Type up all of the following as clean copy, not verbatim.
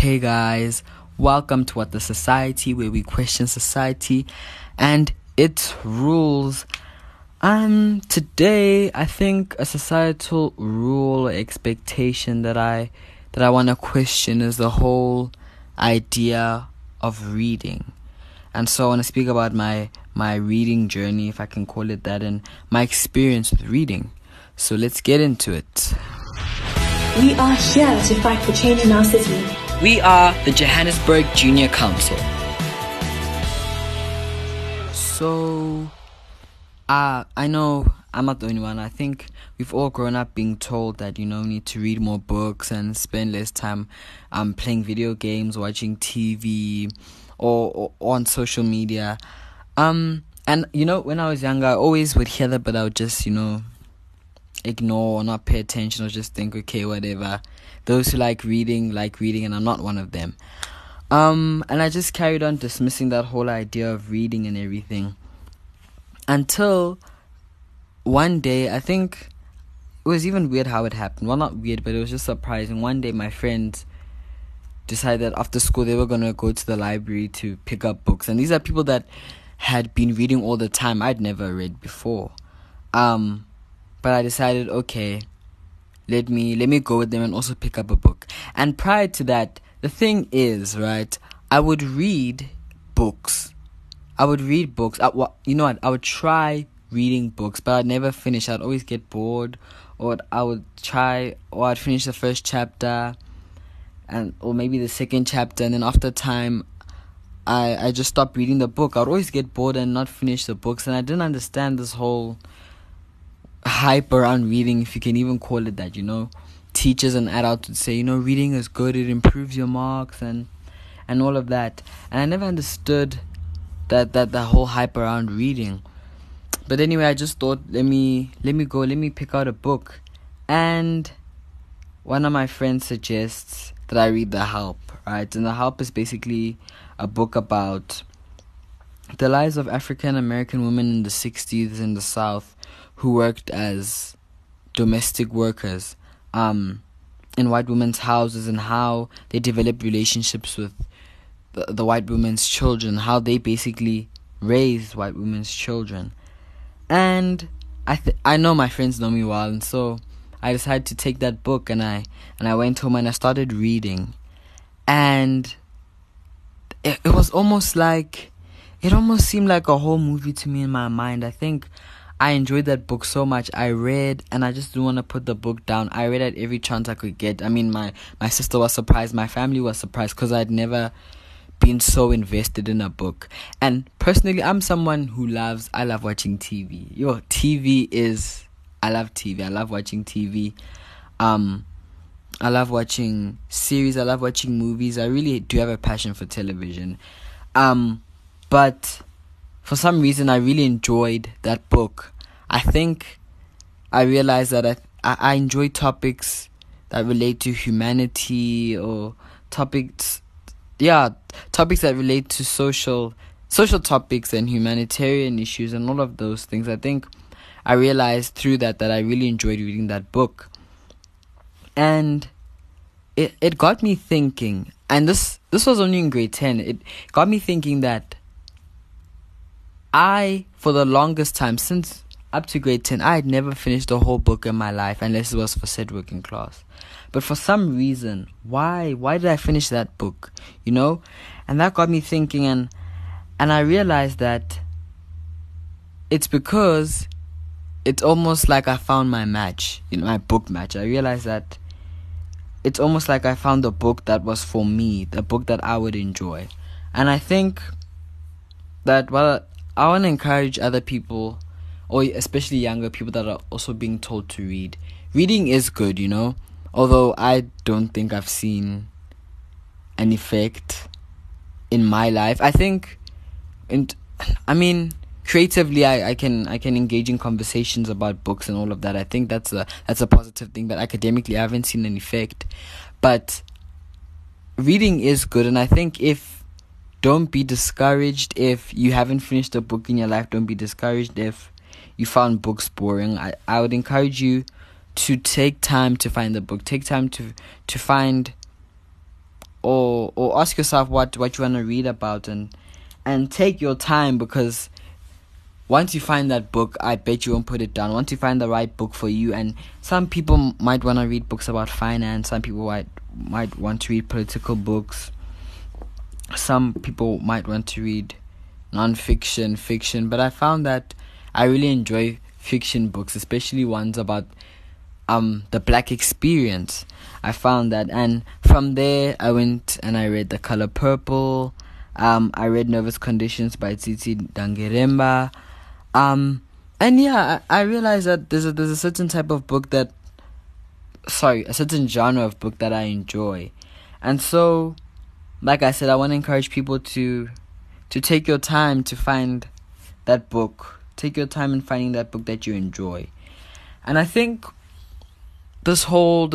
Hey guys, welcome to What the Society, where we question society and its rules. Today I think a societal rule or expectation that I want to question is the whole idea of reading. And so I want to speak about my reading journey, if I can call it that, and my experience with reading. So let's get into it. We are here to fight for change in our city. We are the Johannesburg Junior Council. So, I know I'm not the only one. I think we've all grown up being told that, we need to read more books and spend less time playing video games, watching TV, or on social media. And, when I was younger, I always would hear that, but I would just, ignore or not pay attention, or just think, okay, whatever. Those who like reading, and I'm not one of them. And I just carried on dismissing that whole idea of reading and everything, until one day, I think it was even weird how it happened. Well, not weird, but it was just surprising. One day my friends decided that after school they were going to go to the library to pick up books, and these are people that had been reading all the time. I'd never read before. But I decided, okay, let me go with them and also pick up a book. And prior to that, the thing is, right, I would read books. I would try reading books, but I'd never finish. I'd always get bored, or I'd finish the first chapter, or maybe the second chapter, and then after time, I just stopped reading the book. I'd always get bored and not finish the books, and I didn't understand this whole hype around reading, if you can even call it that. Teachers and adults would say, reading is good, it improves your marks and all of that, and I never understood that the whole hype around reading. But anyway, I just thought, let me pick out a book, and one of my friends suggests that I read The Help, right? And The Help is basically a book about the lives of African American women in the 60s in the South, who worked as domestic workers in white women's houses, and how they developed relationships with the white women's children, how they basically raised white women's children. And I know my friends know me well, and so I decided to take that book, and I went home and I started reading, and it was almost like, it almost seemed like a whole movie to me in my mind. I think I enjoyed that book so much. I read, and I just didn't want to put the book down. I read at every chance I could get. I mean, my sister was surprised. My family was surprised, because I'd never been so invested in a book. And personally, I'm someone who I love watching TV. I love TV. I love watching TV. I love watching series. I love watching movies. I really do have a passion for television. But for some reason, I really enjoyed that book. I think I realized that I enjoy topics that relate to humanity, or topics that relate to social topics and humanitarian issues and all of those things. I think I realized through that I really enjoyed reading that book. And it got me thinking, and this was only in grade 10, it got me thinking that for the longest time, since up to grade 10, I had never finished a whole book in my life, unless it was for said working class. But for some reason, why did I finish that book, And that got me thinking, and I realized that it's because it's almost like I found my match, my book match. I realized that it's almost like I found the book that was for me, the book that I would enjoy. And I think that, well, I want to encourage other people, or especially younger people that are also being told to read. Reading is good, although I don't think I've seen an effect in my life. I think, creatively, I can engage in conversations about books and all of that. I think that's a positive thing, but academically, I haven't seen an effect. But reading is good, and I think don't be discouraged if you haven't finished a book in your life. Don't be discouraged if you found books boring. I would encourage you to take time to find the book. Take time to find, or So ask yourself what you want to read about, and take your time, because once you find that book, I bet you won't put it down. Once you find the right book for you, and some people might want to read books about finance, some people might want to read political books, some people might want to read non-fiction, fiction, but I found that I really enjoy fiction books, especially ones about the black experience. I found that, and from there I went and I read The Color Purple. I read Nervous Conditions by Tsitsi Dangarembga. And yeah, I realized that there's a certain type of book that, a certain genre of book that I enjoy. And so, like I said, I want to encourage people to take your time to find that book. Take your time in finding that book that you enjoy. And I think this whole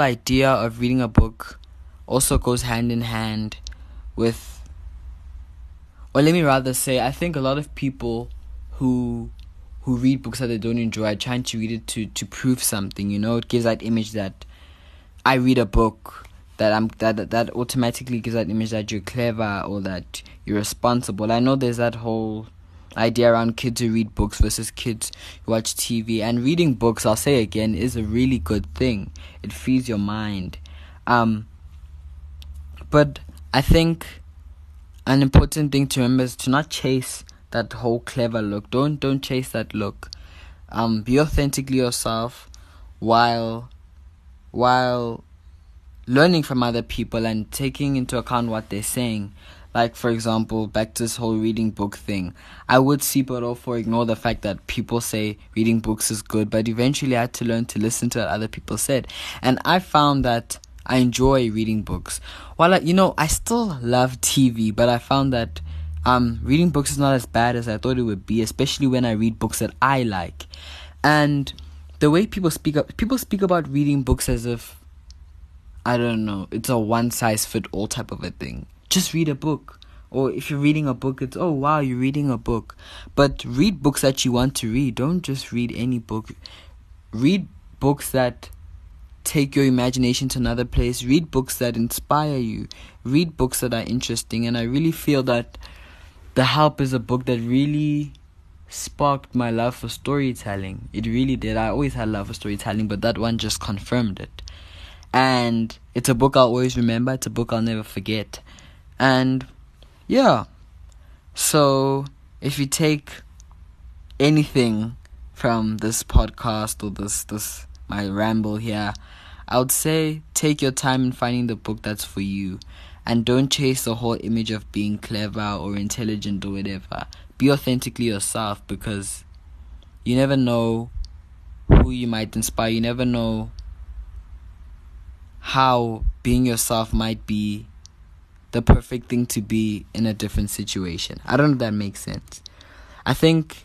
idea of reading a book also goes hand in hand with, or let me rather say, I think a lot of people who read books that they don't enjoy are trying to read it to prove something, you know. It gives that image that I read a book, that automatically gives that image that you're clever or that you're responsible. I know there's that whole idea around kids who read books versus kids who watch TV. And reading books, I'll say again, is a really good thing. It frees your mind. But I think an important thing to remember is to not chase that whole clever look. Don't chase that look. Be authentically yourself while learning from other people and taking into account what they're saying. Like, for example, back to this whole reading book thing. I would sleep it off or ignore the fact that people say reading books is good, but eventually I had to learn to listen to what other people said. And I found that I enjoy reading books. While I still love TV, but I found that reading books is not as bad as I thought it would be, especially when I read books that I like. And the way people speak about reading books as if, I don't know, it's a one-size-fits-all type of a thing. Just read a book. Or if you're reading a book, it's, oh, wow, you're reading a book. But read books that you want to read. Don't just read any book. Read books that take your imagination to another place. Read books that inspire you. Read books that are interesting. And I really feel that The Help is a book that really sparked my love for storytelling. It really did. I always had love for storytelling, but that one just confirmed it. And it's a book I'll always remember. It's a book I'll never forget. And yeah. So if you take anything from this podcast or this my ramble here, I would say take your time in finding the book that's for you, and don't chase the whole image of being clever or intelligent or whatever. Be authentically yourself, because you never know who you might inspire. You never know how being yourself might be the perfect thing to be in a different situation. I don't know if that makes sense. I think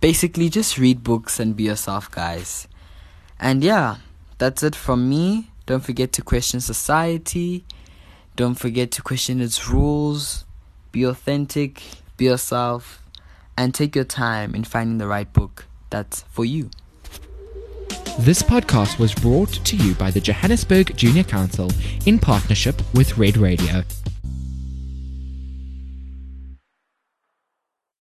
basically, just read books and be yourself, guys. And yeah, that's it from me. Don't forget to question society. Don't forget to question its rules. Be authentic, be yourself, and take your time in finding the right book that's for you. This podcast was brought to you by the Johannesburg Junior Council in partnership with Red Radio.